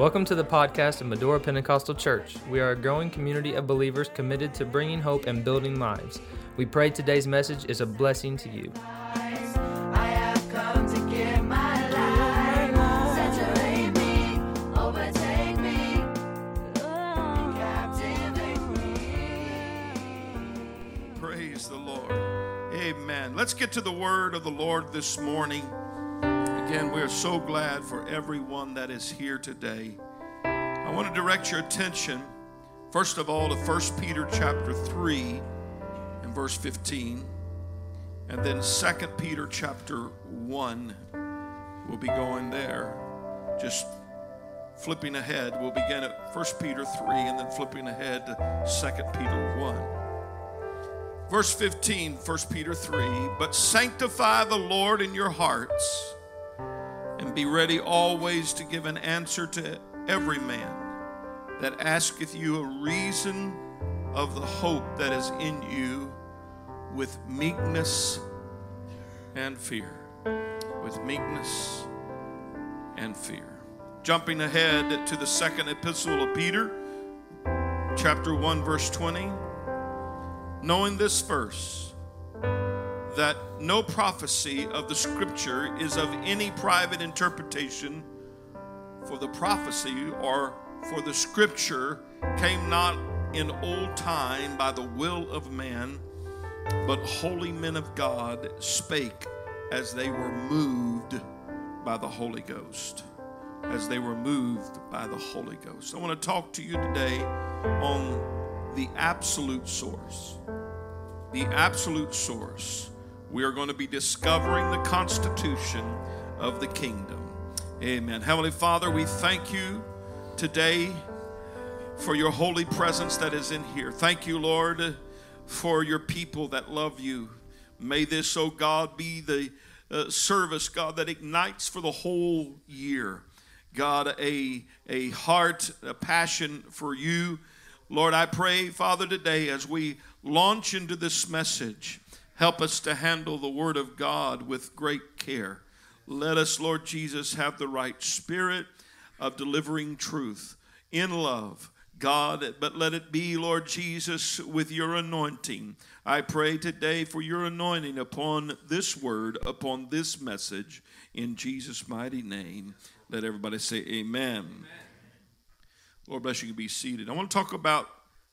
Welcome to the podcast of Medora Pentecostal Church. We are a growing community of believers committed to bringing hope and building lives. We pray today's message is a blessing to you. Praise the Lord. Amen. Let's get to the word of the Lord this morning. Again, we are so glad for everyone that is here today. I want to direct your attention, first of all, to 1 Peter chapter 3 and verse 15, and then 2 Peter chapter 1. We'll be going there, just flipping ahead. We'll begin at 1 Peter 3 and then flipping ahead to 2 Peter 1. Verse 15, 1 Peter 3, "But sanctify the Lord in your hearts, and be ready always to give an answer to every man that asketh you a reason of the hope that is in you with meekness and fear." With meekness and fear. Jumping ahead to the second epistle of Peter, chapter 1, verse 20. "Knowing this first, that no prophecy of the scripture is of any private interpretation, for the prophecy or for the scripture came not in old time by the will of man, but holy men of God spake as they were moved by the Holy Ghost." As they were moved by the Holy Ghost. I want to talk to you today on the absolute source. The absolute source. We are going to be discovering the constitution of the kingdom. Amen. Heavenly Father, we thank you today for your holy presence that is in here. Thank you, Lord, for your people that love you. May this, oh God, be the service, God, that ignites for the whole year. God, a heart, a passion for you. Lord, I pray, Father, today as we launch into this message, help us to handle the Word of God with great care. Let us, Lord Jesus, have the right spirit of delivering truth in love, God, but let it be, Lord Jesus, with your anointing. I pray today for your anointing upon this word, upon this message, in Jesus' mighty name. Let everybody say amen. Amen. Lord bless you. You can be seated. I want to talk about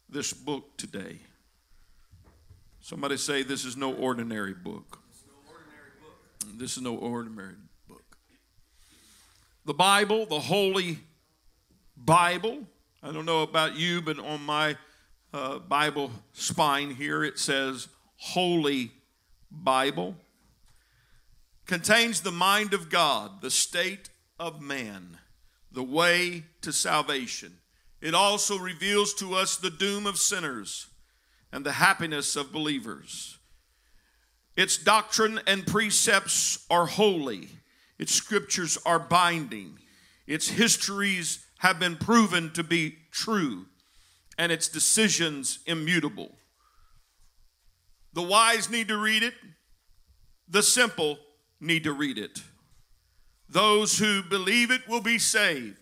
this book today. Somebody say, this is no ordinary book. This is no ordinary book. The Bible, the Holy Bible. I don't know about you, but on my Bible spine here, it says Holy Bible. Contains the mind of God, the state of man, the way to salvation. It also reveals to us the doom of sinners and the happiness of believers. Its doctrine and precepts are holy. Its scriptures are binding. Its histories have been proven to be true, and its decisions immutable. The wise need to read it. The simple need to read it. Those who believe it will be saved.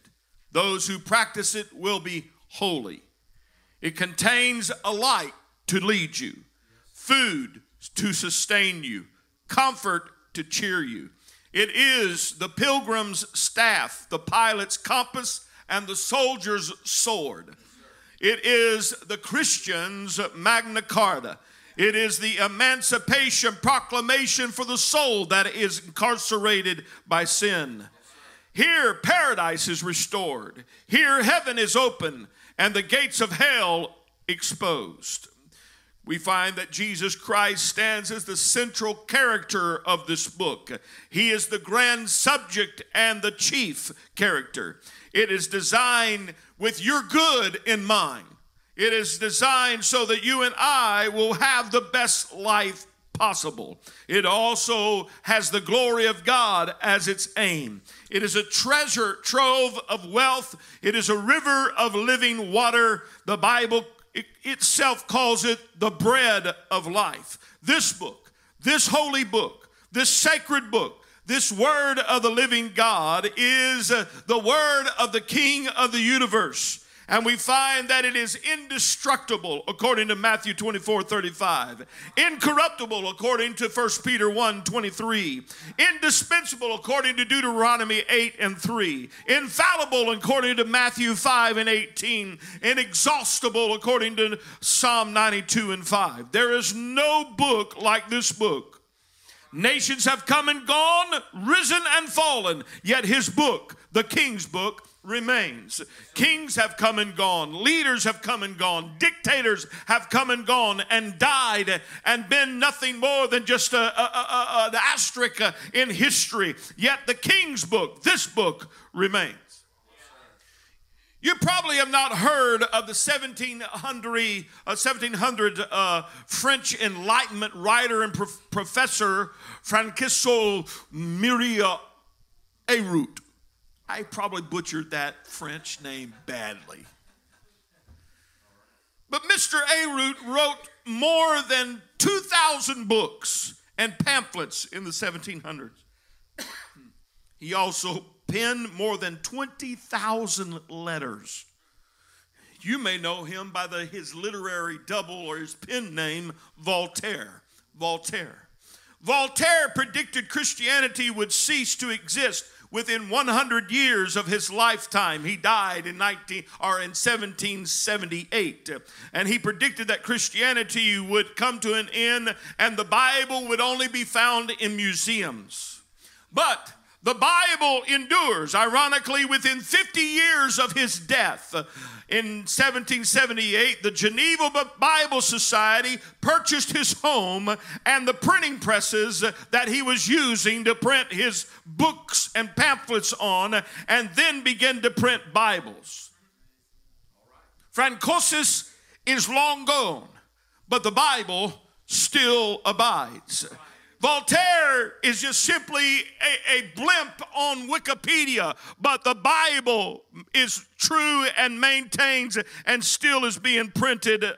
Those who practice it will be holy. It contains a light to lead you, food to sustain you, comfort to cheer you. It is the pilgrim's staff, the pilot's compass, and the soldier's sword. It is the Christian's Magna Carta. It is the Emancipation Proclamation for the soul that is incarcerated by sin. Here, paradise is restored. Here, heaven is open and the gates of hell exposed. We find that Jesus Christ stands as the central character of this book. He is the grand subject and the chief character. It is designed with your good in mind. It is designed so that you and I will have the best life possible. It also has the glory of God as its aim. It is a treasure trove of wealth. It is a river of living water. The Bible itself calls it the bread of life. This book, this holy book, this sacred book, This word of the living God is the word of the King of the universe. And we find that it is indestructible according to Matthew 24:35, incorruptible according to 1 Peter 1:23, indispensable according to Deuteronomy 8:3, infallible according to Matthew 5:18, inexhaustible according to Psalm 92:5. There is no book like this book. Nations have come and gone, risen and fallen, yet his book, the King's book, remains. Kings have come and gone. Leaders have come and gone. Dictators have come and gone and died and been nothing more than just an asterisk in history. Yet the King's book, this book, remains. You probably have not heard of the 1700 French Enlightenment writer and professor François-Marie Arouet. I probably butchered that French name badly. But Mr. Arouet wrote more than 2,000 books and pamphlets in the 1700s. He also penned more than 20,000 letters. You may know him by his literary double or his pen name, Voltaire. Voltaire predicted Christianity would cease to exist within 100 years of his lifetime. He died in 1778. And he predicted that Christianity would come to an end and the Bible would only be found in museums. But the Bible endures. Ironically, within 50 years of his death, in 1778, the Geneva Bible Society purchased his home and the printing presses that he was using to print his books and pamphlets on, and then began to print Bibles. Francois is long gone, but the Bible still abides. Voltaire is just simply a blimp on Wikipedia, but the Bible is true and maintains and still is being printed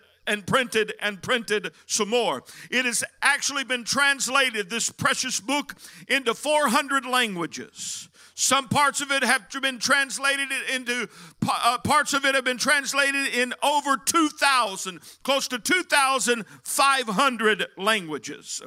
some more. It has actually been translated, this precious book, into 400 languages. Some parts of it have been translated into, parts of it have been translated in over 2,000, close to 2,500 languages.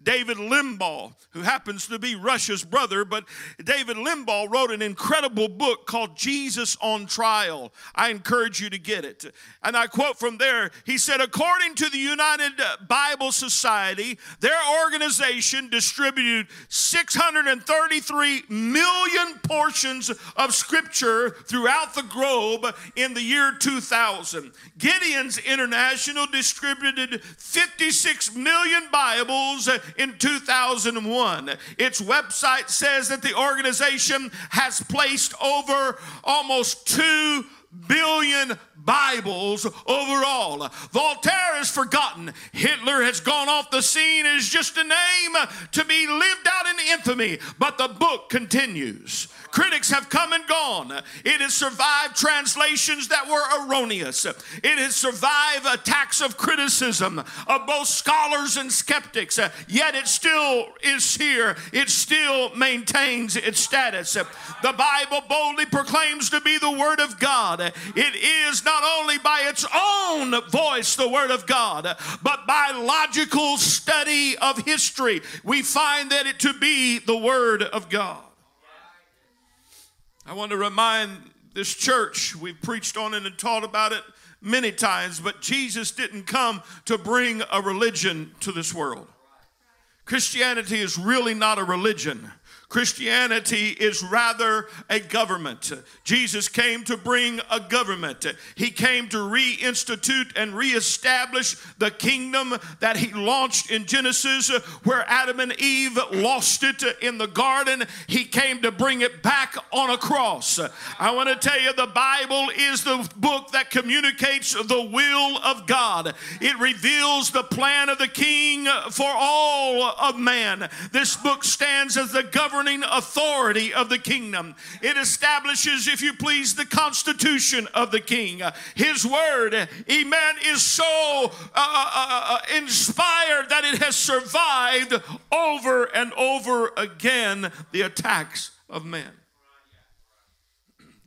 David Limbaugh, who happens to be Rush's brother, but David Limbaugh wrote an incredible book called Jesus on Trial. I encourage you to get it. And I quote from there, he said, according to the United Bible Society, their organization distributed 633 million portions of scripture throughout the globe in the year 2000. Gideon's International distributed 56 million Bibles in 2001. Its website says that the organization has placed over almost 2 billion Bibles overall. Voltaire is forgotten. Hitler has gone off the scene as just a name to be lived out in infamy, but the book continues. Critics have come and gone. It has survived translations that were erroneous. It has survived attacks of criticism of both scholars and skeptics, yet it still is here. It still maintains its status. The Bible boldly proclaims to be the Word of God. It is not only by its own voice the Word of God, but by logical study of history, we find that it to be the Word of God. I want to remind this church, we've preached on it and taught about it many times, but Jesus didn't come to bring a religion to this world. Christianity is really not a religion. Christianity is rather a government. Jesus came to bring a government. He came to reinstitute and reestablish the kingdom that he launched in Genesis, where Adam and Eve lost it in the garden. He came to bring it back on a cross. I want to tell you, the Bible is the book that communicates the will of God. It reveals the plan of the King for all of man. This book stands as the government governing authority of the kingdom. It establishes, if you please, the constitution of the king. His word, amen, is so inspired that it has survived over and over again the attacks of men.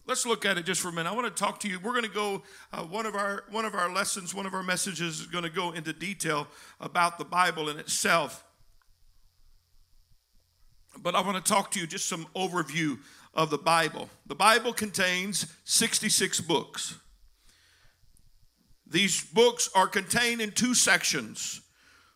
Let's look at it just for a minute. I want to talk to you. We're going to go, one of our lessons, one of our messages is going to go into detail about the Bible in itself. But I want to talk to you just some overview of the Bible. The Bible contains 66 books. These books are contained in two sections.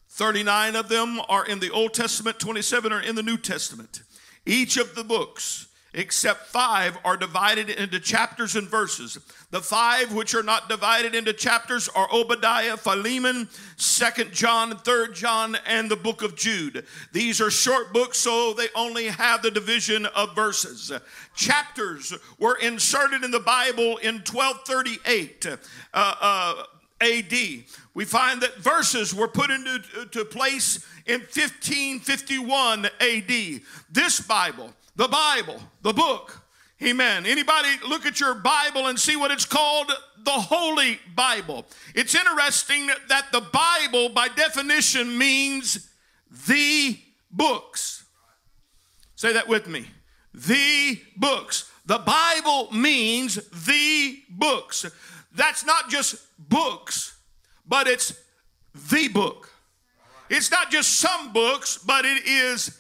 39 of them are in the Old Testament, 27 are in the New Testament. Each of the books, except 5, are divided into chapters and verses. The 5 which are not divided into chapters are Obadiah, Philemon, 2 John, 3 John, and the book of Jude. These are short books, so they only have the division of verses. Chapters were inserted in the Bible in 1238 A.D. We find that verses were put into place in 1551 A.D. This Bible, the book, amen. Anybody look at your Bible and see what it's called? The Holy Bible. It's interesting that the Bible, by definition, means the books. Say that with me. The books. The Bible means the books. That's not just books, but it's the book. It's not just some books, but it is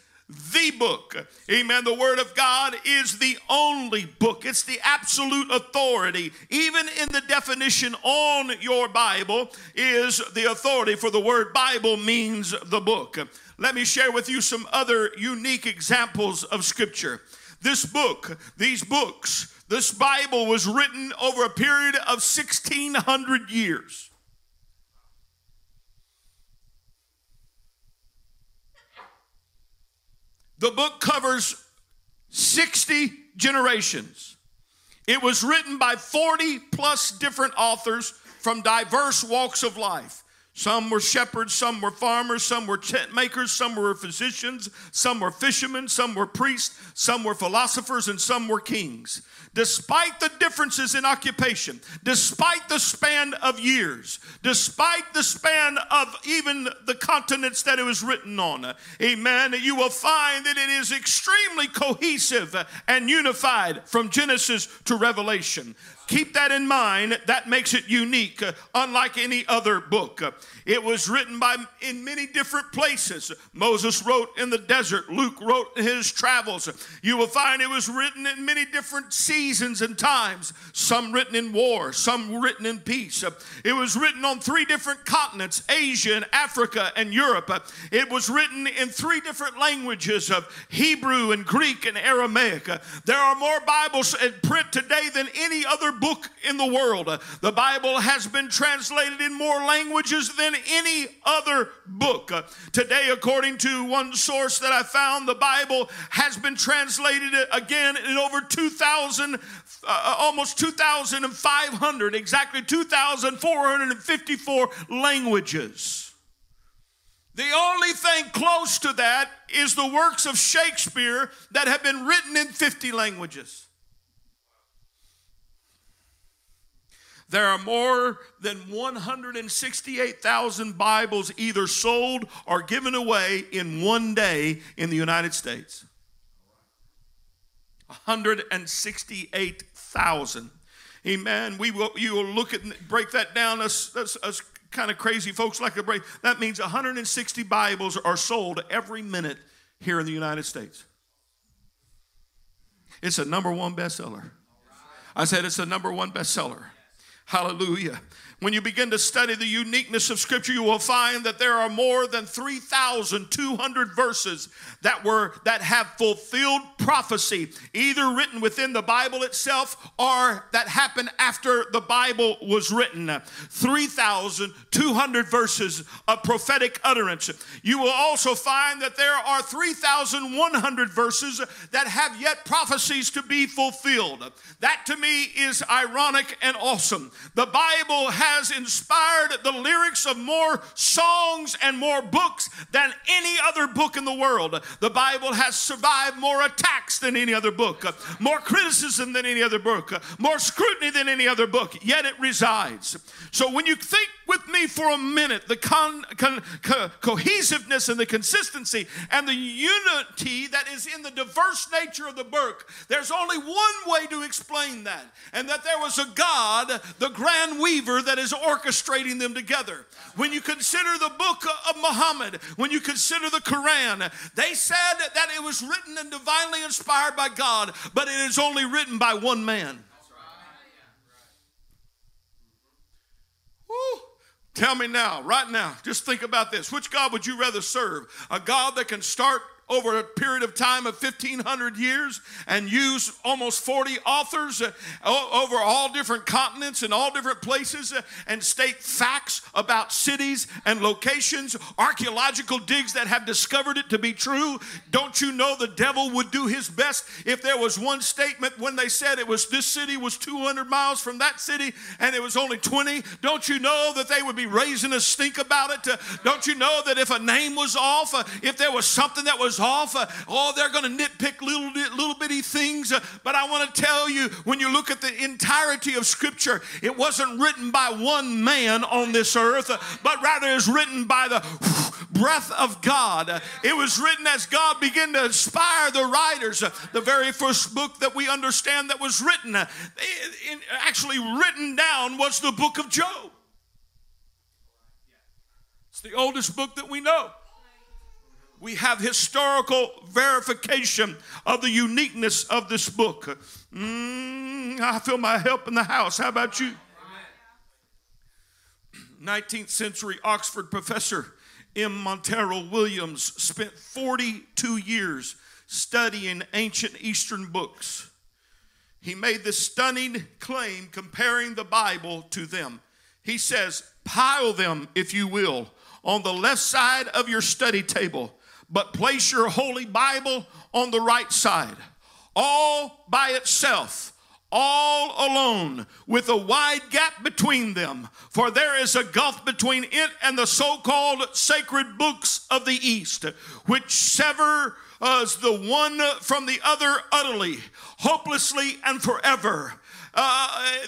the book. Amen. The Word of God is the only book. It's the absolute authority. Even in the definition on your Bible is the authority, for the word Bible means the book. Let me share with you some other unique examples of Scripture. This book, these books, this Bible was written over a period of 1,600 years. The book covers 60 generations. It was written by 40 plus different authors from diverse walks of life. Some were shepherds, some were farmers, some were tent makers, some were physicians, some were fishermen, some were priests, some were philosophers, and some were kings. Despite the differences in occupation, despite the span of years, despite the span of even the continents that it was written on, amen, you will find that it is extremely cohesive and unified from Genesis to Revelation. Keep that in mind. That makes it unique, unlike any other book. It was written in many different places. Moses wrote in the desert. Luke wrote in his travels. You will find it was written in many different seasons and times. Some written in war, some written in peace. It was written on 3 different continents, Asia and Africa and Europe. It was written in 3 different languages of Hebrew and Greek and Aramaic. There are more Bibles in print today than any other book in the world. The Bible has been translated in more languages than any other book. Today, according to one source that I found, the Bible has been translated again in over 2,000, almost 2,500, exactly 2,454 languages. The only thing close to that is the works of Shakespeare that have been written in 50 languages. There are more than 168,000 Bibles either sold or given away in one day in the United States. 168,000. Amen. You will look at, break that down. Us kind of crazy folks like to break. That means 160 Bibles are sold every minute here in the United States. It's a #1 bestseller. I said it's a #1 bestseller. Hallelujah. When you begin to study the uniqueness of Scripture, you will find that there are more than 3,200 verses that have fulfilled prophecy, either written within the Bible itself or that happened after the Bible was written. 3,200 verses of prophetic utterance. You will also find that there are 3,100 verses that have yet prophecies to be fulfilled. That to me is ironic and awesome. The Bible has has inspired the lyrics of more songs and more books than any other book in the world. The Bible has survived more attacks than any other book, more criticism than any other book, more scrutiny than any other book, yet it resides. So when you think with me for a minute, the cohesiveness and the consistency and the unity that is in the diverse nature of the book, there's only one way to explain that, and that there was a God, the grand weaver, that is orchestrating them together. When you consider the book of Muhammad, when you consider the Quran, they said that it was written and divinely inspired by God, but it is only written by one man. Woo. Tell me now, right now, just think about this. Which God would you rather serve? A God that can start over a period of time of 1,500 years and use almost 40 authors over all different continents and all different places and state facts about cities and locations, archaeological digs that have discovered it to be true? Don't you know the devil would do his best if there was one statement when they said it was this city was 200 miles from that city and it was only 20? Don't you know that they would be raising a stink about it? Don't you know that if a name was off, if there was something that was off. Oh, they're going to nitpick little bitty things. But I want to tell you, when you look at the entirety of Scripture, it wasn't written by one man on this earth, but rather is written by the breath of God. It was written as God began to inspire the writers. The very first book that we understand that was written, actually written down, was the book of Job. It's the oldest book that we know. We have historical verification of the uniqueness of this book. I feel my help in the house. How about you? 19th century Oxford professor M. Montero Williams spent 42 years studying ancient Eastern books. He made this stunning claim comparing the Bible to them. He says, "Pile them, if you will, on the left side of your study table, but place your Holy Bible on the right side, all by itself, all alone, with a wide gap between them, for there is a gulf between it and the so-called sacred books of the East, which sever the one from the other utterly, hopelessly, and forever.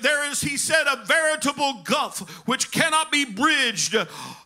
There is," he said, "a veritable gulf which cannot be bridged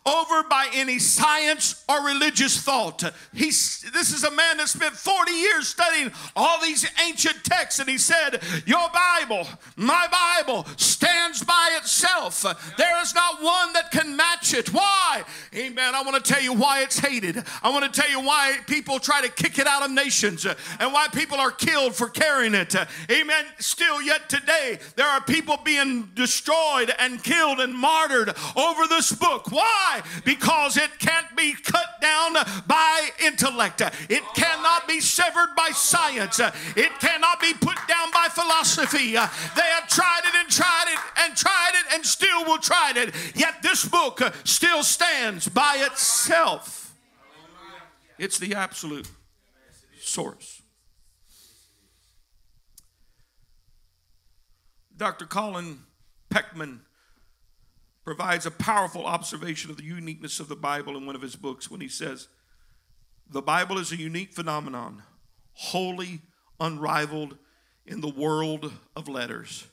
over by any science or religious thought." This is a man that spent 40 years studying all these ancient texts, and he said, your Bible, my Bible, stands by itself. There is not one that can match it. Why? Amen. I want to tell you why it's hated. I want to tell you why people try to kick it out of nations and why people are killed for carrying it. Amen. Still yet today, there are people being destroyed and killed and martyred over this book. Why? Because it can't be cut down by intellect. It cannot be severed by science. It cannot be put down by philosophy. They have tried it and tried it and tried it and still will try it. Yet this book still stands by itself. It's the absolute source. Dr. Colin Peckman provides a powerful observation of the uniqueness of the Bible in one of his books when he says, the Bible is a unique phenomenon, wholly unrivaled in the world of letters.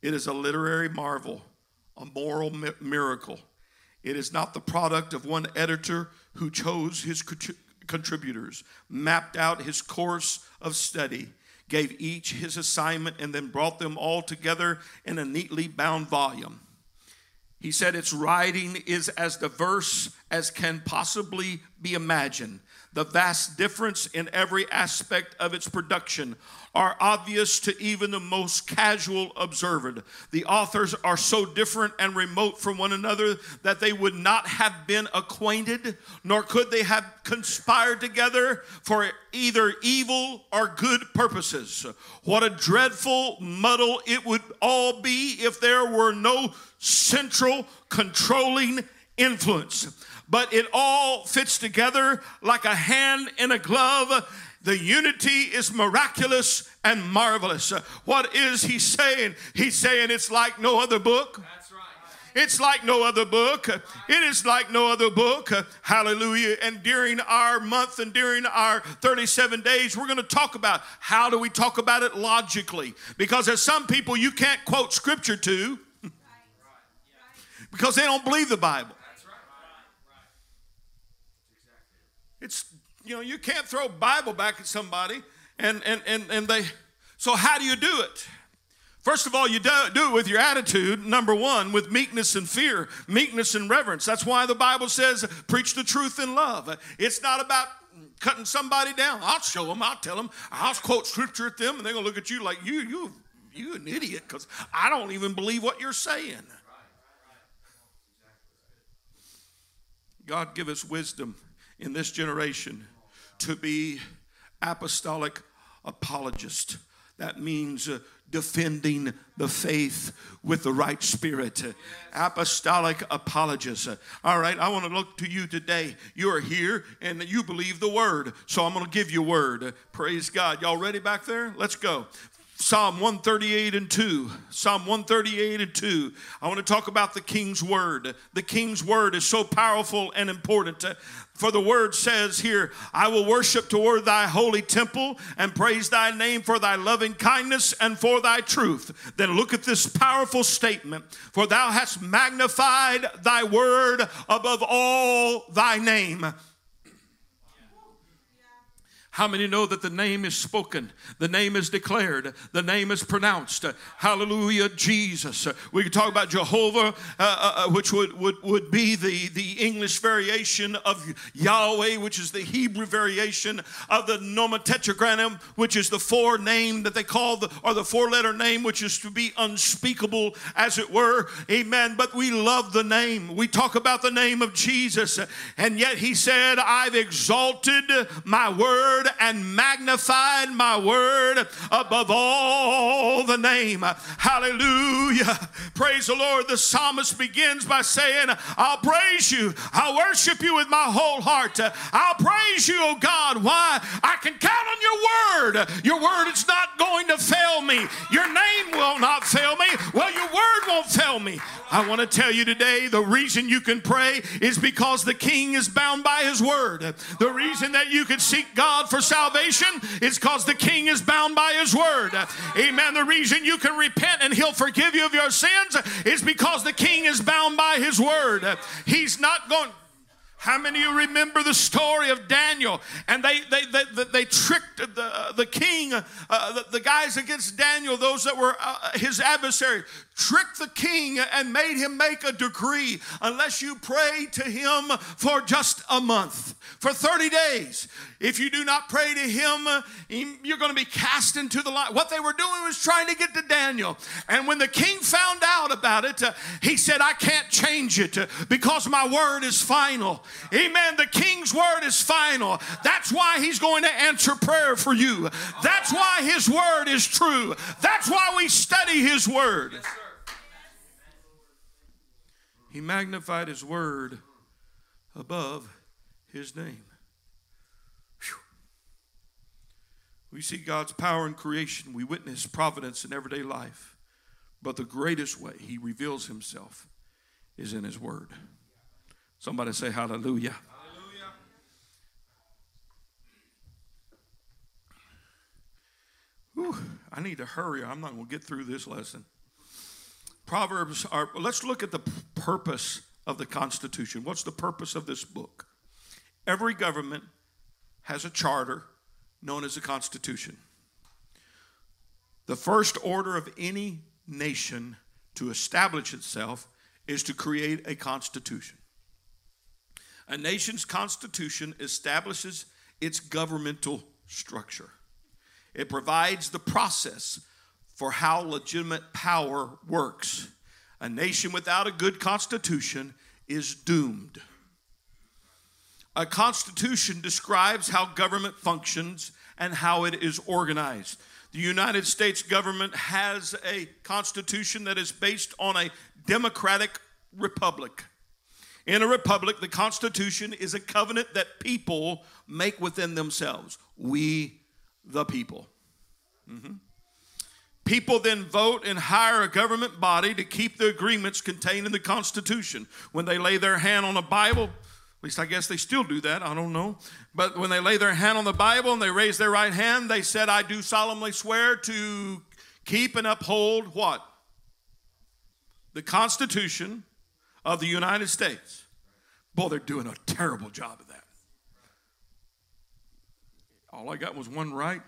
It is a literary marvel, a moral miracle. It is not the product of one editor who chose his contributors, mapped out his course of study, gave each his assignment, and then brought them all together in a neatly bound volume. He said its writing is as diverse as can possibly be imagined. The vast difference in every aspect of its production are obvious to even the most casual observer. The authors are so different and remote from one another that they would not have been acquainted, nor could they have conspired together for either evil or good purposes. What a dreadful muddle it would all be if there were no central controlling influence. But it all fits together like a hand in a glove. The unity is miraculous and marvelous. What is he saying? He's saying it's like no other book. That's right. It's like no other book. It is like no other book. Hallelujah. And during our month and during our 37 days, we're going to talk about how do we talk about it logically. Because there's some people you can't quote scripture to because they don't believe the Bible. It's, you know, you can't throw Bible back at somebody and they, so how do you do it? First of all, you do it with your attitude, number one, with meekness and fear, meekness and reverence. That's why the Bible says, preach the truth in love. It's not about cutting somebody down. I'll show them, I'll tell them, I'll quote scripture at them, and they're going to look at you like, you an idiot, because I don't even believe what you're saying. God give us wisdom in this generation to be apostolic apologists. That means defending the faith with the right spirit. Yes. Apostolic apologists. All right, I want to look to you today. You're here and you believe the word. So I'm going to give you word. Praise God. Y'all ready back there? Let's go. Psalm 138 and 2. Psalm 138 and 2. I want to talk about the King's Word. The King's Word is so powerful and important. For the Word says here, I will worship toward thy holy temple and praise thy name for thy loving kindness and for thy truth. Then look at this powerful statement. For thou hast magnified thy word above all thy name. How many know that the name is spoken? The name is declared. The name is pronounced. Hallelujah, Jesus. We could talk about Jehovah, which would be the English variation of Yahweh, which is the Hebrew variation of the nomotetragrammaton, which is the four name that they call, the four-letter name, which is to be unspeakable, as it were. Amen. But we love the name. We talk about the name of Jesus. And yet he said, I've exalted my word and magnified my word above all the name. Hallelujah. Praise the Lord. The psalmist begins by saying, I'll praise you. I'll worship you with my whole heart. I'll praise you, oh God. Why? I can count on your word. Your word is not going to fail me. Your name will not fail me. Well, your word won't fail me. I want to tell you today, the reason you can pray is because the King is bound by his word. The reason that you can seek God for salvation is because the King is bound by his word. Amen. The reason you can repent and he'll forgive you of your sins is because the King is bound by his word. He's not going. How many of you remember the story of Daniel? And they tricked the king, the guys against Daniel, those that were his adversary, tricked the king and made him make a decree. Unless you pray to him for just a month, for 30 days, if you do not pray to him, you're going to be cast into the lion. What they were doing was trying to get to Daniel. And when the king found out about it, he said, I can't change it because my word is final. Amen. The King's word is final. That's why he's going to answer prayer for you. That's why his word is true. That's why we study his word. Yes, sir. He magnified his word above his name. Whew. We see God's power in creation. We witness providence in everyday life. But the greatest way he reveals himself is in his word. Somebody say hallelujah. Hallelujah. Whew, I need to hurry. I'm not going to get through this lesson. Proverbs are, let's look at the purpose of the Constitution. What's the purpose of this book? Every government has a charter known as a Constitution. The first order of any nation to establish itself is to create a Constitution. A nation's constitution establishes its governmental structure. It provides the process for how legitimate power works. A nation without a good constitution is doomed. A constitution describes how government functions and how it is organized. The United States government has a constitution that is based on a democratic republic. In a republic, the Constitution is a covenant that people make within themselves. We, the people. People then vote and hire a government body to keep the agreements contained in the Constitution. When they lay their hand on a Bible, at least I guess they still do that, I don't know. But when they lay their hand on the Bible and they raise their right hand, they said, I do solemnly swear to keep and uphold what? The Constitution of the United States. Boy, they're doing a terrible job of that. All I got was one right.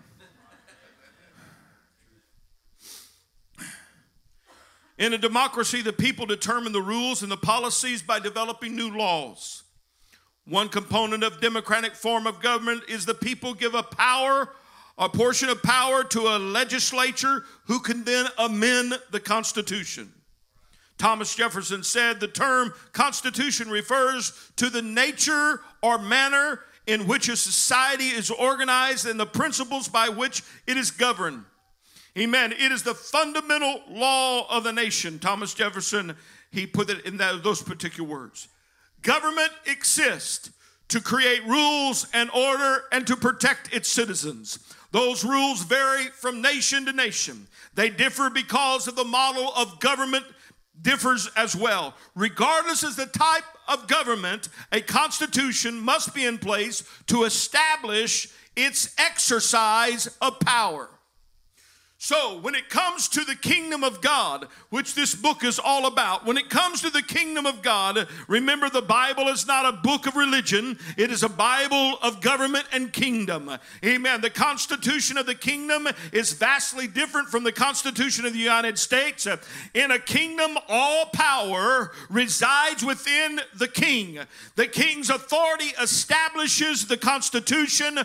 In a democracy, the people determine the rules and the policies by developing new laws. One component of democratic form of government is the people give a power, a portion of power to a legislature who can then amend the Constitution. Thomas Jefferson said the term Constitution refers to the nature or manner in which a society is organized and the principles by which it is governed. Amen. It is the fundamental law of the nation. Thomas Jefferson, he put it in those particular words. Government exists to create rules and order and to protect its citizens. Those rules vary from nation to nation. They differ because of the model of government differs as well. Regardless of the type of government, a constitution must be in place to establish its exercise of power. So when it comes to the kingdom of God, which this book is all about, when it comes to the kingdom of God, remember the Bible is not a book of religion. It is a Bible of government and kingdom. Amen. The Constitution of the kingdom is vastly different from the Constitution of the United States. In a kingdom, all power resides within the king. The king's authority establishes the Constitution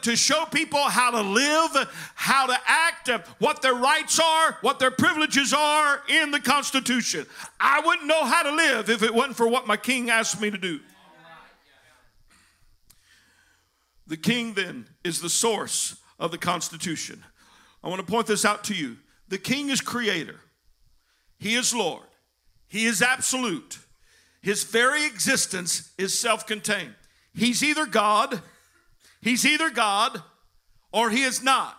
to show people how to live, how to act, what their rights are, what their privileges are in the Constitution. I wouldn't know how to live if it wasn't for what my king asked me to do. The king then is the source of the Constitution. I want to point this out to you. The king is creator. He is Lord. He is absolute. His very existence is self-contained. He's either God, or he is not.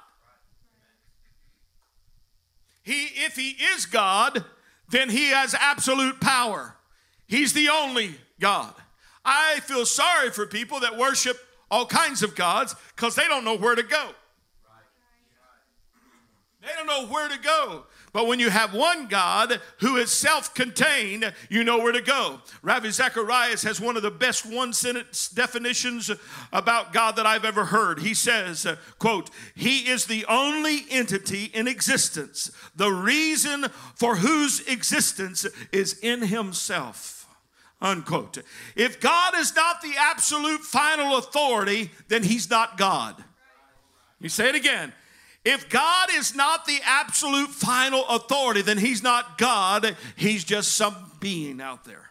If he is God, then he has absolute power. He's the only God. I feel sorry for people that worship all kinds of gods because they don't know where to go. They don't know where to go. But when you have one God who is self-contained, you know where to go. Ravi Zacharias has one of the best one-sentence definitions about God that I've ever heard. He says, quote, he is the only entity in existence, the reason for whose existence is in himself. Unquote. If God is not the absolute final authority, then he's not God. Let me say it again. If God is not the absolute final authority, then he's not God. He's just some being out there.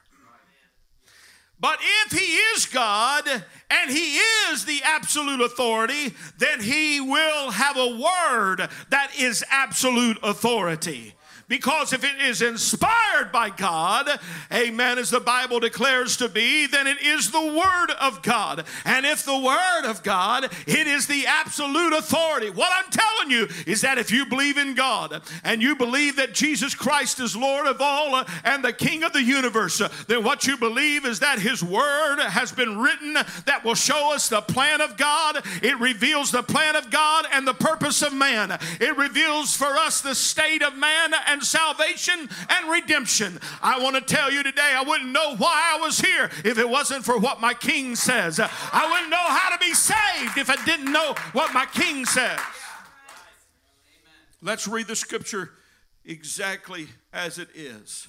But if he is God and he is the absolute authority, then he will have a word that is absolute authority. Because if it is inspired by God, amen, as the Bible declares to be, then it is the Word of God. And if the Word of God, it is the absolute authority. What I'm telling you is that if you believe in God and you believe that Jesus Christ is Lord of all and the King of the universe, then what you believe is that His Word has been written that will show us the plan of God. It reveals the plan of God and the purpose of man. It reveals for us the state of man and salvation and redemption. I want to tell you today, I wouldn't know why I was here if it wasn't for what my king says. I wouldn't know how to be saved if I didn't know what my king says. Let's read the scripture exactly as it is.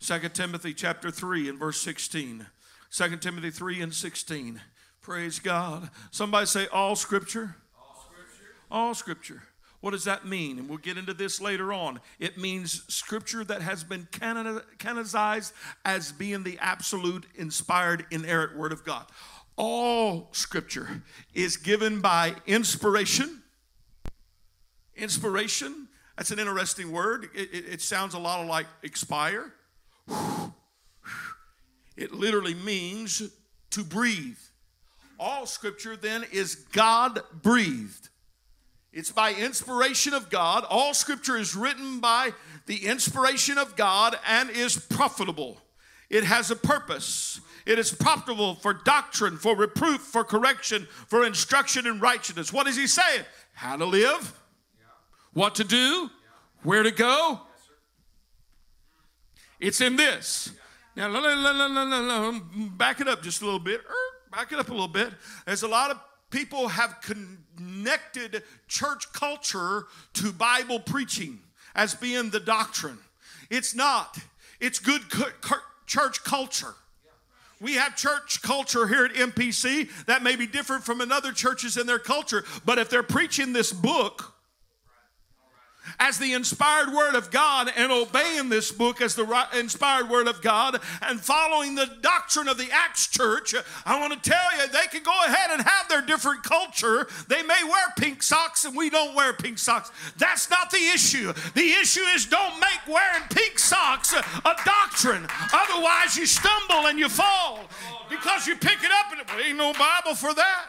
2 Timothy chapter 3 and verse 16. 2 Timothy 3 and 16. Praise God. Somebody say all scripture. All scripture. All scripture. What does that mean? And we'll get into this later on. It means scripture that has been canonized as being the absolute, inspired, inerrant word of God. All scripture is given by inspiration. Inspiration, that's an interesting word. It sounds a lot like expire. It literally means to breathe. All scripture then is God-breathed. It's by inspiration of God. All Scripture is written by the inspiration of God and is profitable. It has a purpose. It is profitable for doctrine, for reproof, for correction, for instruction in righteousness. What is he saying? How to live, what to do, where to go. It's in this. Now, back it up just a little bit. Back it up a little bit. There's a lot of people have connected church culture to Bible preaching as being the doctrine. It's not. It's good church culture. We have church culture here at MPC that may be different from another churches in their culture, but if they're preaching this book as the inspired word of God and obeying this book as the inspired word of God and following the doctrine of the Acts church, I want to tell you, they can go ahead and have their different culture. They may wear pink socks and we don't wear pink socks. That's not the issue. The issue is don't make wearing pink socks a doctrine. Otherwise you stumble and you fall because you pick it up and there ain't no Bible for that.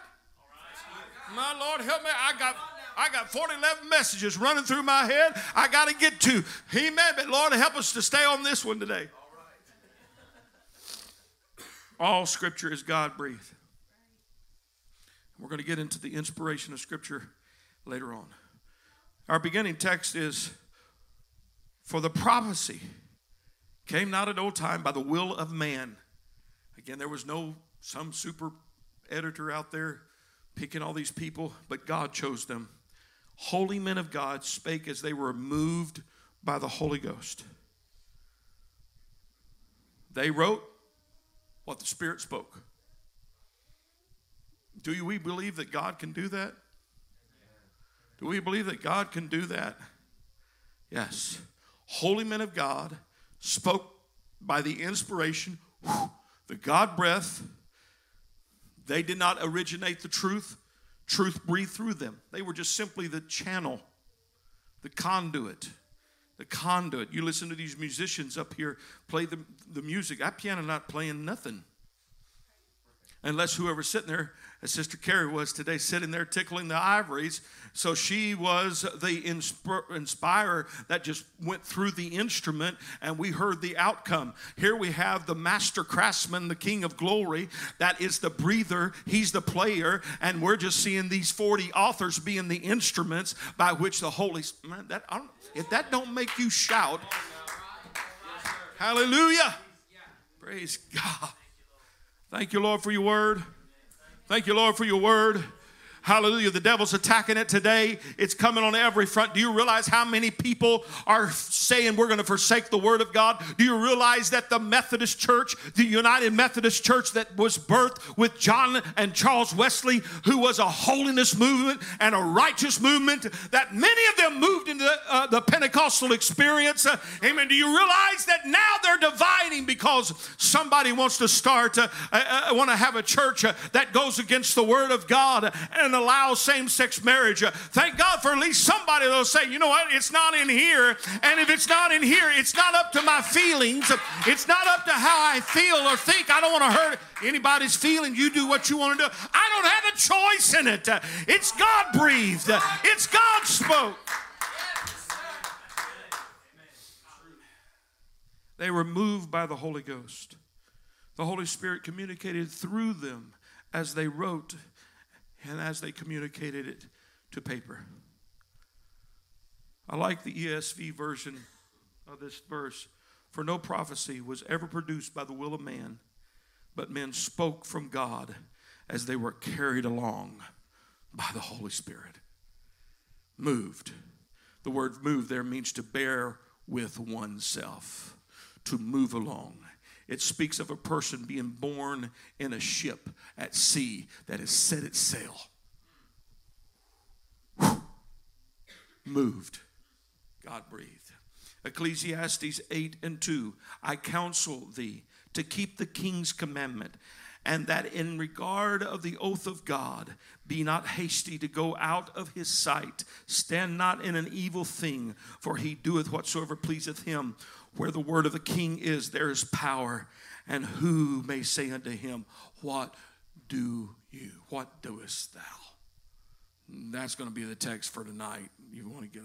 My Lord, help me. I got 411 messages running through my head. I got to get to. Amen. But Lord, help us to stay on this one today. All Scripture is God-breathed. We're going to get into the inspiration of Scripture later on. Our beginning text is, for the prophecy came not at old time by the will of man. Again, there was no some super editor out there picking all these people, but God chose them. Holy men of God spake as they were moved by the Holy Ghost. They wrote what the Spirit spoke. Do we believe that God can do that? Do we believe that God can do that? Yes. Holy men of God spoke by the inspiration, the God breath. They did not originate the truth. Truth breathed through them. They were just simply the channel, the conduit, the conduit. You listen to these musicians up here play the music. That piano not playing nothing. Unless whoever's sitting there, as Sister Carrie was today, sitting there tickling the ivories. So she was the inspirer that just went through the instrument and we heard the outcome. Here we have the master craftsman, the King of Glory, that is the breather, he's the player, and we're just seeing these 40 authors being the instruments by which the Holy Spirit, if that don't make you shout, hallelujah, praise God. Thank you, Lord, for your word. Thank you, Lord, for your word. Hallelujah. The devil's attacking it today. It's coming on every front. Do you realize how many people are saying we're going to forsake the word of God? Do you realize that the Methodist Church, the United Methodist Church that was birthed with John and Charles Wesley, who was a holiness movement and a righteous movement, that many of them moved into the Pentecostal experience? Amen. Do you realize that now they're dividing because somebody wants to start, want to have a church that goes against the word of God and allow same-sex marriage? Thank God for at least somebody that'll say, you know what, it's not in here. And if it's not in here, it's not up to my feelings. It's not up to how I feel or think. I don't want to hurt anybody's feelings. You do what you want to do. I don't have a choice in it. It's God breathed. It's God spoke. They were moved by the Holy Ghost. The Holy Spirit communicated through them as they wrote and as they communicated it to paper. I like the ESV version of this verse. For no prophecy was ever produced by the will of man, but men spoke from God as they were carried along by the Holy Spirit. Moved. The word move there means to bear with oneself, to move along. It speaks of a person being born in a ship at sea that has set its sail. Whew. Moved. God breathed. Ecclesiastes 8:2. I counsel thee to keep the king's commandment, and that in regard of the oath of God, be not hasty to go out of his sight. Stand not in an evil thing, for he doeth whatsoever pleaseth him. Where the word of the king is, there is power. And who may say unto him, what do you? What doest thou? That's going to be the text for tonight. You want to get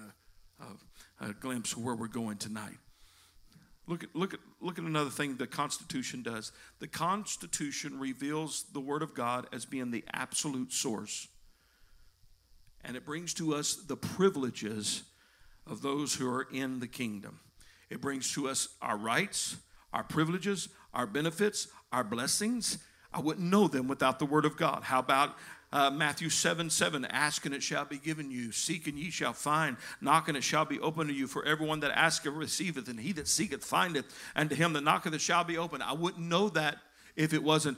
a glimpse of where we're going tonight. Look at another thing the Constitution does. The Constitution reveals the Word of God as being the absolute source. And it brings to us the privileges of those who are in the kingdom. It brings to us our rights, our privileges, our benefits, our blessings. I wouldn't know them without the Word of God. How about Matthew 7:7, ask and it shall be given you, seek and ye shall find, knock and it shall be open to you, for everyone that asketh receiveth, and he that seeketh findeth, and to him that knocketh it shall be open. I wouldn't know that if it wasn't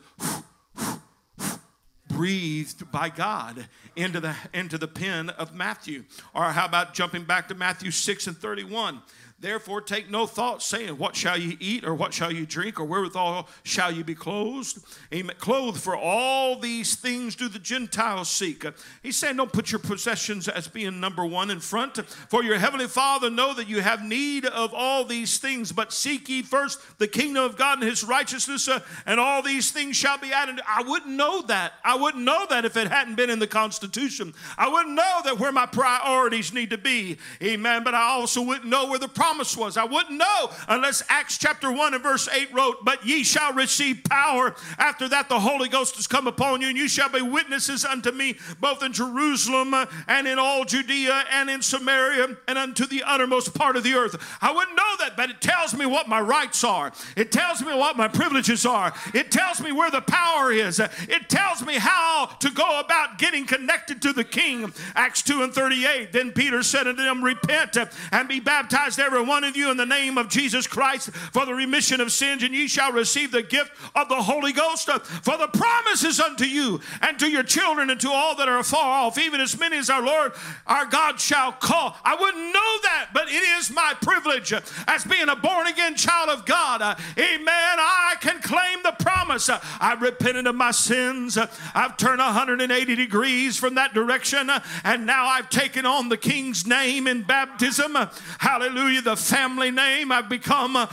breathed by God into the pen of Matthew. Or how about jumping back to Matthew 6:31? Therefore take no thought, saying, what shall you eat, or what shall you drink, or wherewithal shall you be clothed? Amen. Clothed, for all these things do the Gentiles seek. He's saying, don't put your possessions as being number one in front. For your heavenly Father know that you have need of all these things. But seek ye first the kingdom of God and his righteousness, and all these things shall be added. I wouldn't know that. I wouldn't know that if it hadn't been in the Constitution. I wouldn't know that where my priorities need to be. Amen. But I also wouldn't know where the promise was. I wouldn't know unless Acts chapter 1 and verse 8 wrote, but ye shall receive power. After that the Holy Ghost has come upon you, and you shall be witnesses unto me both in Jerusalem and in all Judea and in Samaria and unto the uttermost part of the earth. I wouldn't know that, but it tells me what my rights are. It tells me what my privileges are. It tells me where the power is. It tells me how to go about getting connected to the King. Acts 2:38, then Peter said unto them, repent and be baptized every one of you in the name of Jesus Christ for the remission of sins, and ye shall receive the gift of the Holy Ghost, for the promises unto you and to your children and to all that are afar off, even as many as our Lord our God shall call. I wouldn't know that, but it is my privilege as being a born again child of God. Amen. I can claim the promise. I've repented of my sins. I've turned 180 degrees from that direction, and now I've taken on the King's name in baptism. Hallelujah. The family name. I've become a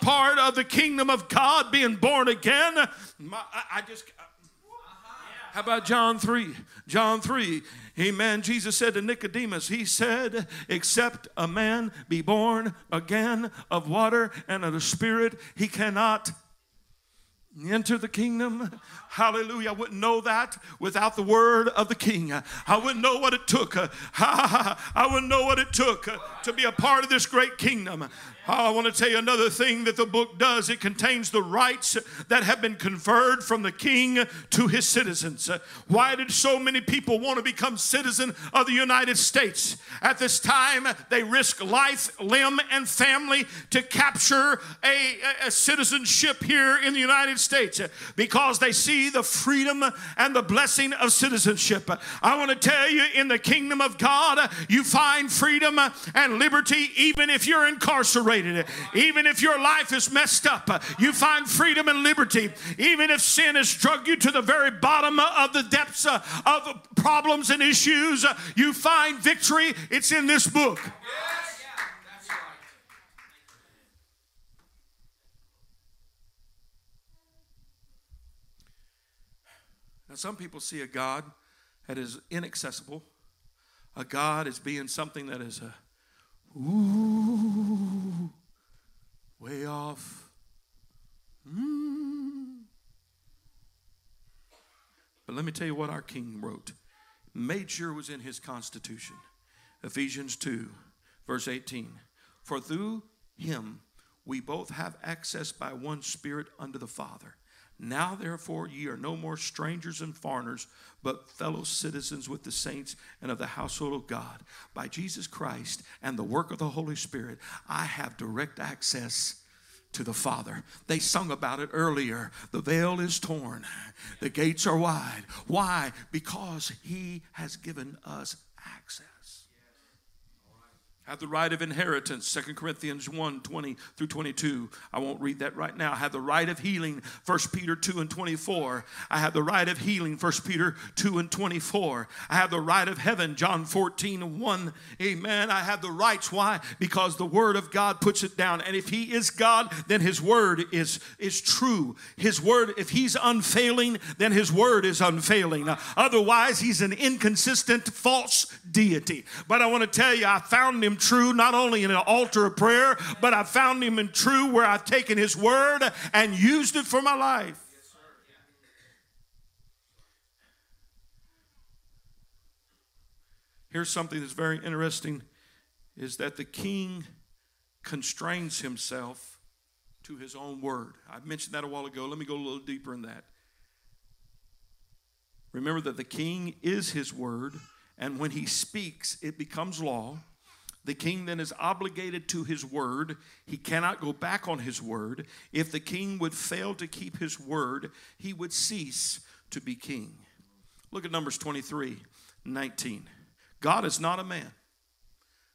part of the kingdom of God, being born again. How about John 3? John 3. Amen. Jesus said to Nicodemus, he said, except a man be born again of water and of the Spirit, he cannot enter the kingdom. Hallelujah. I wouldn't know that without the word of the King. I wouldn't know what it took. I wouldn't know what it took to be a part of this great kingdom. I want to tell you another thing that the book does. It contains the rights that have been conferred from the King to his citizens. Why did so many people want to become citizen of the United States? At this time, they risk life, limb, and family to capture a citizenship here in the United States because they see the freedom and the blessing of citizenship. I want to tell you, in the kingdom of God, you find freedom and liberty even if you're incarcerated. Even if your life is messed up, you find freedom and liberty. Even if sin has drug you to the very bottom of the depths of problems and issues, you find victory. It's in this book. Yes. Yeah, that's right. Now, some people see a God that is inaccessible, a God as being something that is a ooh, way off. But let me tell you what our King wrote. Made sure it was in his Constitution. Ephesians 2:18. For through him we both have access by one Spirit unto the Father. Now, therefore, ye are no more strangers and foreigners, but fellow citizens with the saints and of the household of God. By Jesus Christ and the work of the Holy Spirit, I have direct access to the Father. They sung about it earlier. The veil is torn. The gates are wide. Why? Because he has given us access. Have the right of inheritance, 2 Corinthians 1, 20 through 22. I won't read that right now. I have the right of healing, 1 Peter 2 and 24. I have the right of healing, 1 Peter 2 and 24. I have the right of heaven, John 14 and 1. Amen. I have the rights. Why? Because the Word of God puts it down. And if He is God, then His Word is true. His Word, if He's unfailing, then His Word is unfailing. Now, otherwise, He's an inconsistent, false deity. But I want to tell you, I found Him true, not only in an altar of prayer, but I found Him in true where I've taken His Word and used it for my life. Yes, sir. Yeah. Here's something that's very interesting, is that the king constrains himself to his own word. I mentioned that a while ago. Let me go a little deeper in that. Remember that the king is his word, and when he speaks, it becomes law. The king then is obligated to his word. He cannot go back on his word. If the king would fail to keep his word, he would cease to be king. Look at Numbers 23, 19. God is not a man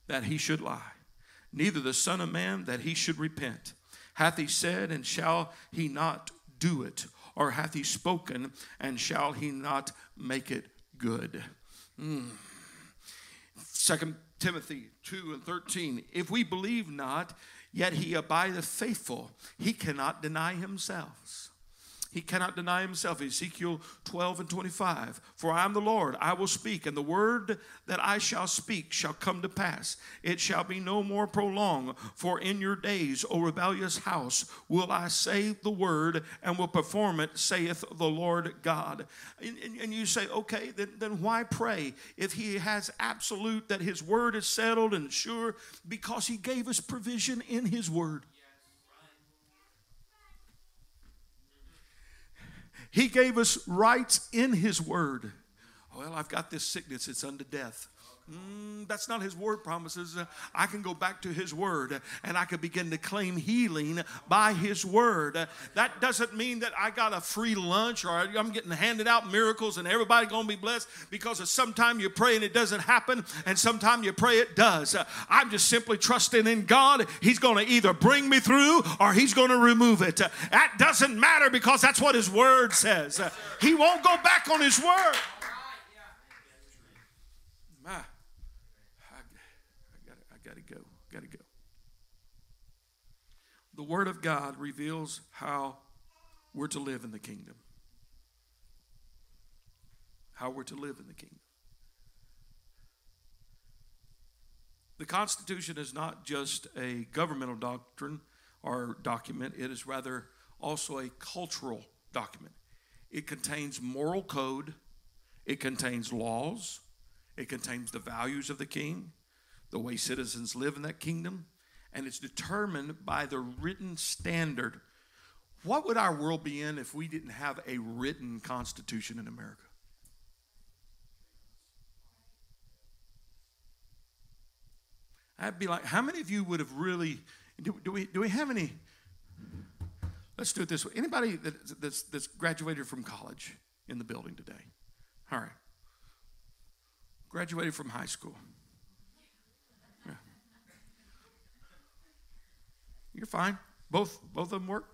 that he should lie, neither the son of man that he should repent. Hath he said, and shall he not do it? Or hath he spoken, and shall he not make it good? Second Timothy 2 and 13, if we believe not, yet he abideth faithful. He cannot deny himself. He cannot deny himself. Ezekiel 12 and 25, for I am the Lord, I will speak, and the word that I shall speak shall come to pass. It shall be no more prolonged, for in your days, O rebellious house, will I say the word and will perform it, saith the Lord God. And you say, okay, then why pray if he has absolute that his word is settled and sure? Because he gave us provision in his word. He gave us rights in his word. Well, I've got this sickness. It's unto death. That's not his word promises. I can go back to his word and I can begin to claim healing by his word. That doesn't mean that I got a free lunch or I'm getting handed out miracles and everybody going to be blessed, because sometimes you pray and it doesn't happen and sometimes you pray it does. I'm just simply trusting in God. He's going to either bring me through or he's going to remove it. That doesn't matter, because that's what his word says. He won't go back on his word. My. I gotta go. The Word of God reveals how we're to live in the kingdom. How we're to live in the kingdom. The Constitution is not just a governmental doctrine or document. It is rather also a cultural document. It contains moral code. It contains laws. It contains the values of the king, the way citizens live in that kingdom, and it's determined by the written standard. What would our world be in if we didn't have a written constitution in America? I'd be like, how many of you would have really, do we have any, let's do it this way. Anybody that's graduated from college in the building today? All right. Graduated from high school. You're fine. Both of them work.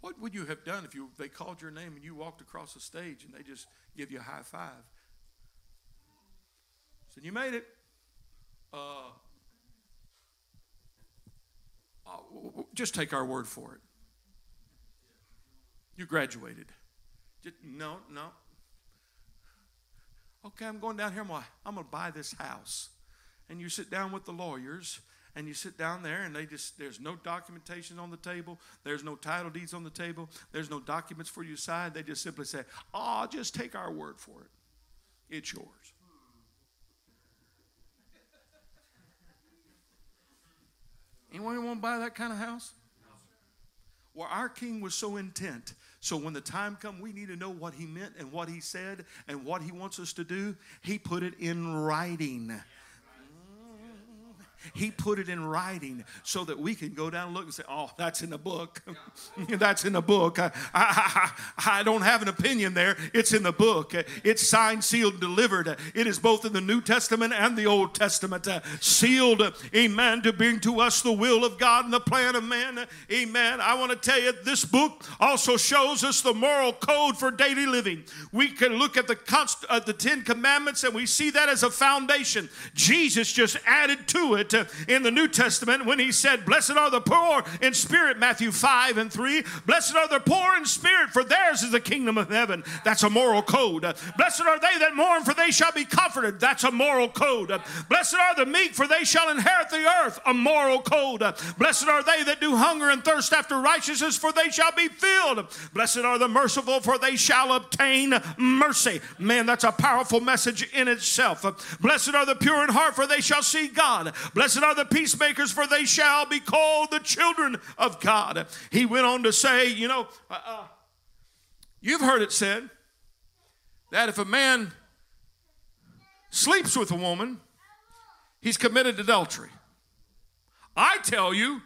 What would you have done if they called your name and you walked across the stage and they just give you a high five? Said, you made it. Just take our word for it. You graduated. No. Okay, I'm going down here. I'm going to buy this house. And you sit down with the lawyers. And you sit down there and there's no documentation on the table. There's no title deeds on the table. There's no documents for you to sign. They just simply say, just take our word for it. It's yours. Anyone want to buy that kind of house? Well, our king was so intent. So when the time comes, we need to know what he meant and what he said and what he wants us to do. He put it in writing. He put it in writing so that we can go down and look and say, oh, that's in the book. That's in the book. I don't have an opinion there. It's in the book. It's signed, sealed, delivered. It is both in the New Testament and the Old Testament. Sealed, amen, to bring to us the will of God and the plan of man. Amen. I want to tell you, this book also shows us the moral code for daily living. We can look at the Ten Commandments and we see that as a foundation. Jesus just added to it in the New Testament when he said, blessed are the poor in spirit, Matthew 5:3. Blessed are the poor in spirit, for theirs is the kingdom of heaven. That's a moral code. Blessed are they that mourn, for they shall be comforted. That's a moral code. Blessed are the meek, for they shall inherit the earth. A moral code. Blessed are they that do hunger and thirst after righteousness, for they shall be filled. Blessed are the merciful, for they shall obtain mercy. Man, that's a powerful message in itself. Blessed are the pure in heart, for they shall see God. Blessed are the peacemakers, for they shall be called the children of God. He went on to say, you know, you've heard it said that if a man sleeps with a woman, he's committed adultery. I tell you,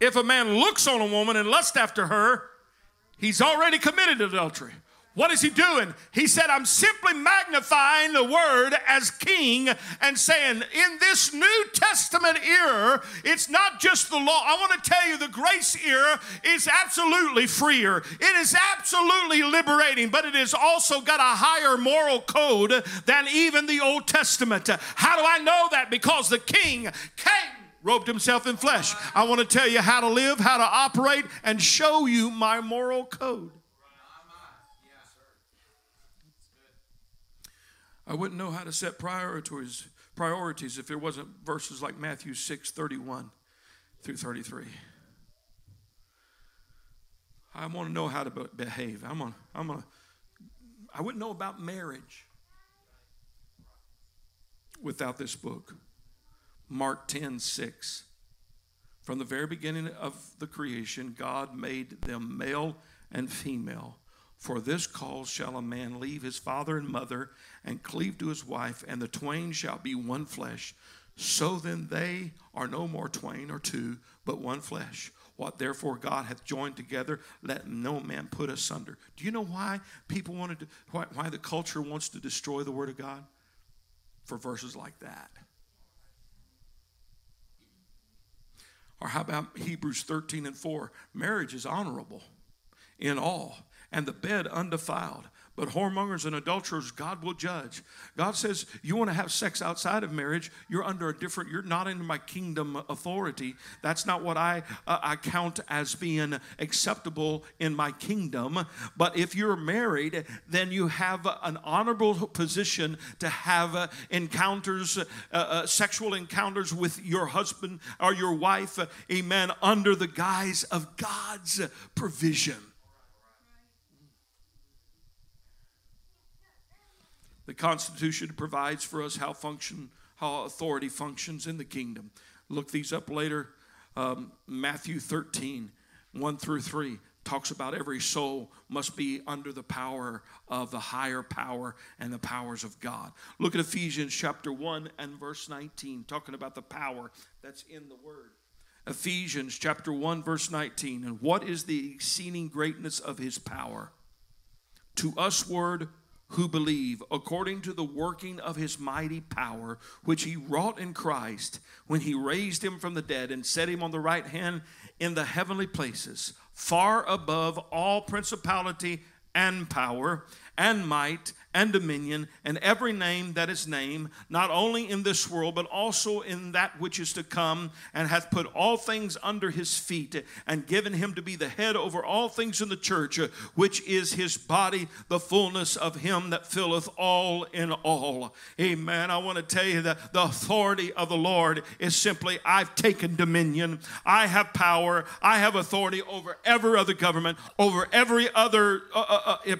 if a man looks on a woman and lusts after her, he's already committed adultery. What is he doing? He said, I'm simply magnifying the word as king and saying, in this New Testament era, it's not just the law. I want to tell you, the grace era is absolutely freer. It is absolutely liberating, but it has also got a higher moral code than even the Old Testament. How do I know that? Because the king came, robed himself in flesh. I want to tell you how to live, how to operate, and show you my moral code. I wouldn't know how to set priorities if there wasn't verses like Matthew 6:31-33. I want to know how to behave. I wouldn't know about marriage without this book. Mark 10:6. From the very beginning of the creation, God made them male and female. For this cause shall a man leave his father and mother and cleave to his wife, and the twain shall be one flesh. So then they are no more twain or two, but one flesh. What therefore God hath joined together, let no man put asunder. Do you know why people wanted to, why the culture wants to destroy the Word of God? For verses like that. Or how about Hebrews 13:4? Marriage is honorable in all, and the bed undefiled. But whoremongers and adulterers God will judge. God says, you want to have sex outside of marriage, you're under a different, you're not under my kingdom authority. That's not what I count as being acceptable in my kingdom. But if you're married, then you have an honorable position to have encounters, sexual encounters with your husband or your wife, amen, under the guise of God's provision. The Constitution provides for us how authority functions in the kingdom. Look these up later. Matthew 13:1-3 talks about every soul must be under the power of the higher power and the powers of God. Look at Ephesians chapter 1:19, talking about the power that's in the word. Ephesians chapter 1:19, and what is the exceeding greatness of his power? To us word, who believe, according to the working of his mighty power, which he wrought in Christ when he raised him from the dead and set him on the right hand in the heavenly places, far above all principality and power and might and dominion and every name that is named, not only in this world but also in that which is to come, and hath put all things under his feet, and given him to be the head over all things in the church, which is his body, the fullness of him that filleth all in all. Amen. I want to tell you that the authority of the Lord is simply, I've taken dominion, I have power, I have authority over every other government, over every other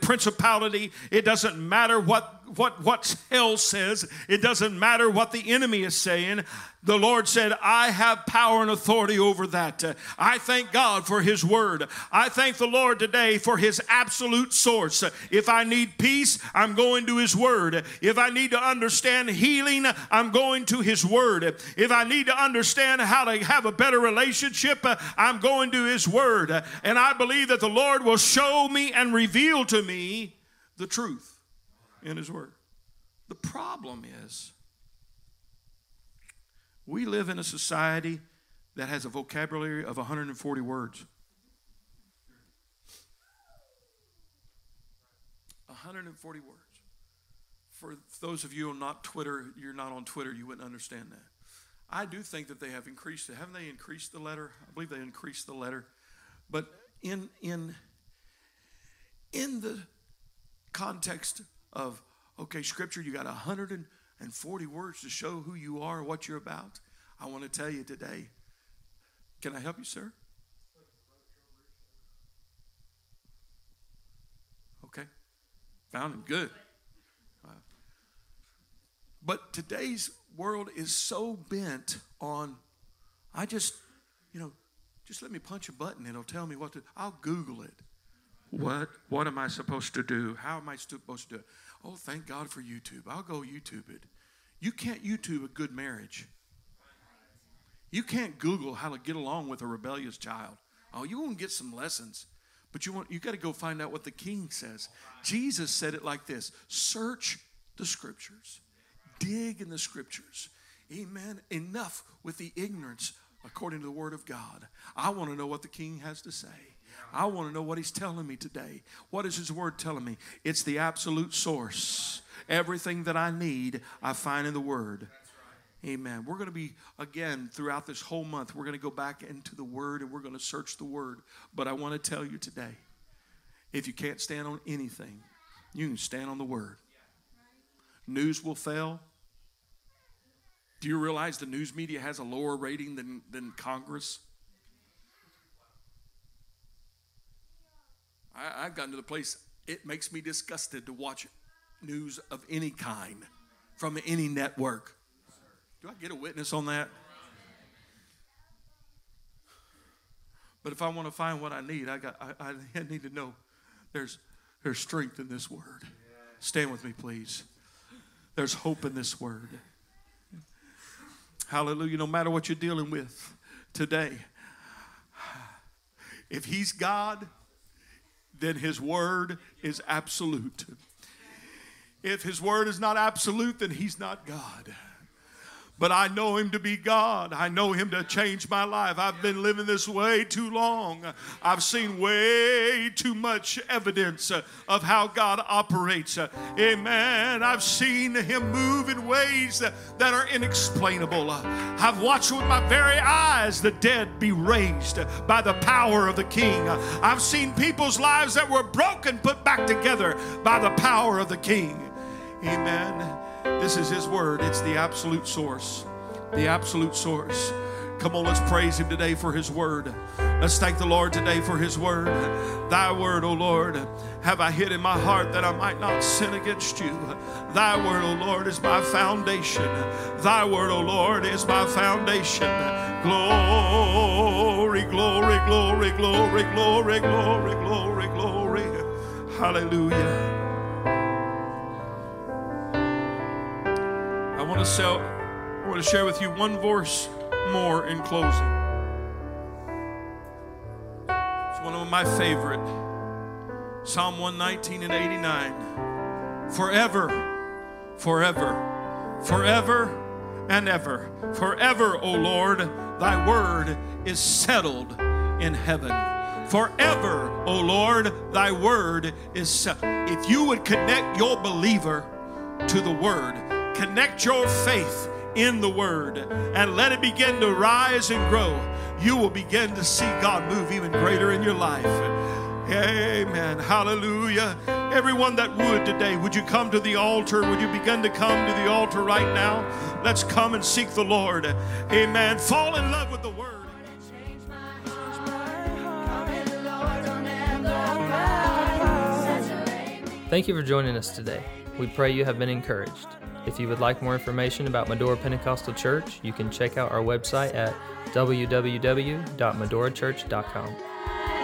principality. It doesn't matter what what hell says. It doesn't matter what the enemy is saying. The Lord said, I have power and authority over that. I thank God for his word. I thank the Lord today for his absolute source. If I need peace, I'm going to his word. If I need to understand healing, I'm going to his word. If I need to understand how to have a better relationship, I'm going to his word. And I believe that the Lord will show me and reveal to me the truth in his word. The problem is, we live in a society that has a vocabulary of 140 words. 140 words. For those of you who are not Twitter, you're not on Twitter, you wouldn't understand that. I do think that they have increased it. Haven't they increased the letter? I believe they increased the letter. But in the context of, okay, Scripture, you got 140 words to show who you are, what you're about. I want to tell you today. Can I help you, sir? Okay. Found him. Good. But today's world is so bent on, just let me punch a button. It'll tell me what to, I'll Google it. What am I supposed to do? How am I supposed to do it? Oh, thank God for YouTube. I'll go YouTube it. You can't YouTube a good marriage. You can't Google how to get along with a rebellious child. Oh, you won't get some lessons, but you got to go find out what the King says. Jesus said it like this: search the Scriptures, dig in the Scriptures. Amen. Enough with the ignorance according to the Word of God. I want to know what the King has to say. I want to know what he's telling me today. What is his word telling me? It's the absolute source. Everything that I need, I find in the word. Right. Amen. We're going to be, again, throughout this whole month, we're going to go back into the word and we're going to search the word. But I want to tell you today, if you can't stand on anything, you can stand on the word. News will fail. Do you realize the news media has a lower rating than Congress? I've gotten to the place, it makes me disgusted to watch news of any kind from any network. Do I get a witness on that? But if I want to find what I need, I need to know there's strength in this word. Stand with me, please. There's hope in this word. Hallelujah. No matter what you're dealing with today, if he's God, then his word is absolute. If his word is not absolute, then he's not God. But I know him to be God. I know him to change my life. I've been living this way too long. I've seen way too much evidence of how God operates. Amen. I've seen him move in ways that are inexplainable. I've watched with my very eyes the dead be raised by the power of the King. I've seen people's lives that were broken put back together by the power of the King. Amen. This is his word. It's the absolute source. The absolute source. Come on, let's praise him today for his word. Let's thank the Lord today for his word. Thy word, O Lord, have I hid in my heart that I might not sin against you. Thy word, O Lord, is my foundation. Thy word, O Lord, is my foundation. Glory, glory, glory, glory, glory, glory, glory, glory. Hallelujah. I want to share with you one verse more in closing. It's one of my favorite. Psalm 119:89. Forever, forever, forever and ever. Forever, O Lord, thy word is settled in heaven. Forever, O Lord, thy word is settled. If you would connect your believer to the word, connect your faith in the word and let it begin to rise and grow, you will begin to see God move even greater in your life. Amen. Hallelujah. Everyone that would today, would you come to the altar? Would you begin to come to the altar right now? Let's come and seek the Lord. Amen. Fall in love with the word. Thank you for joining us today. We pray you have been encouraged. If you would like more information about Medora Pentecostal Church, you can check out our website at www.medorachurch.com.